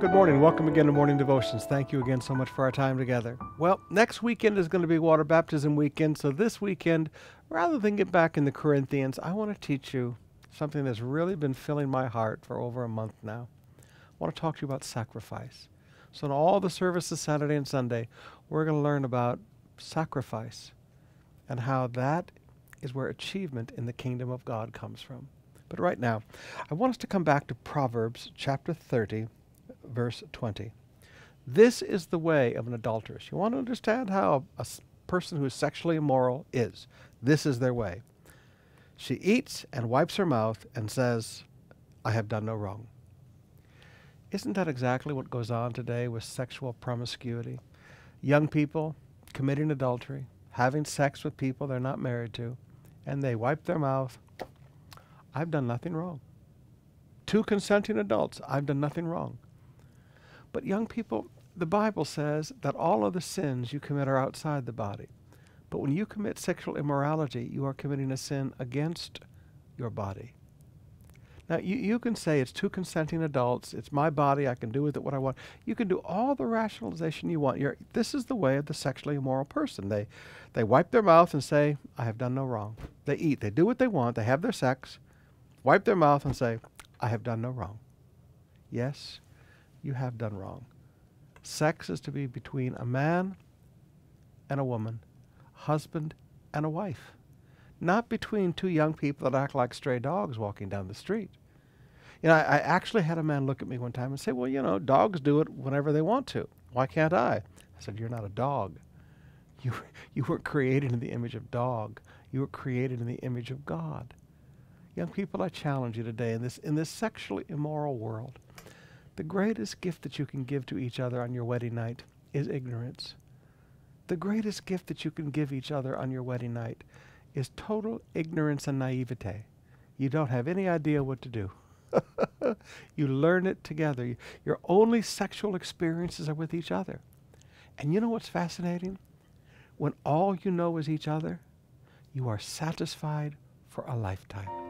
Good morning. Welcome again to Morning Devotions. Thank you again so much for our time together. Well, next weekend is going to be Water Baptism Weekend, so this weekend, rather than get back in the Corinthians, I want to teach you something that's really been filling my heart for over a month now. I want to talk to you about sacrifice. So in all the services Saturday and Sunday, we're going to learn about sacrifice and how that is where achievement in the kingdom of God comes from. But right now, I want us to come back to Proverbs chapter 30, verse 20. This is the way of an adulteress. You want to understand how a person who is sexually immoral is. This is their way. She eats and wipes her mouth and says, "I have done no wrong." Isn't that exactly what goes on today with sexual promiscuity? Young people committing adultery, having sex with people they're not married to, and they wipe their mouth. I've done nothing wrong. Two consenting adults, I've done nothing wrong. But young people, the Bible says that all of the sins you commit are outside the body. But when you commit sexual immorality, you are committing a sin against your body. Now, you can say it's two consenting adults, it's my body, I can do with it what I want. You can do all the rationalization you want. This is the way of the sexually immoral person. They wipe their mouth and say, "I have done no wrong." They eat, they do what they want, they have their sex, wipe their mouth and say, "I have done no wrong." Yes, you have done wrong. Sex is to be between a man and a woman, husband and a wife. Not between two young people that act like stray dogs walking down the street. You know, I actually had a man look at me one time and say, "Well, you know, dogs do it whenever they want to. Why can't I?" I said, "You're not a dog. You were created in the image of dog. You were created in the image of God." Young people, I challenge you today in this sexually immoral world. The greatest gift that you can give to each other on your wedding night is ignorance. The greatest gift that you can give each other on your wedding night is total ignorance and naivete. You don't have any idea what to do. You learn it together. Your only sexual experiences are with each other. And you know what's fascinating? When all you know is each other, you are satisfied for a lifetime.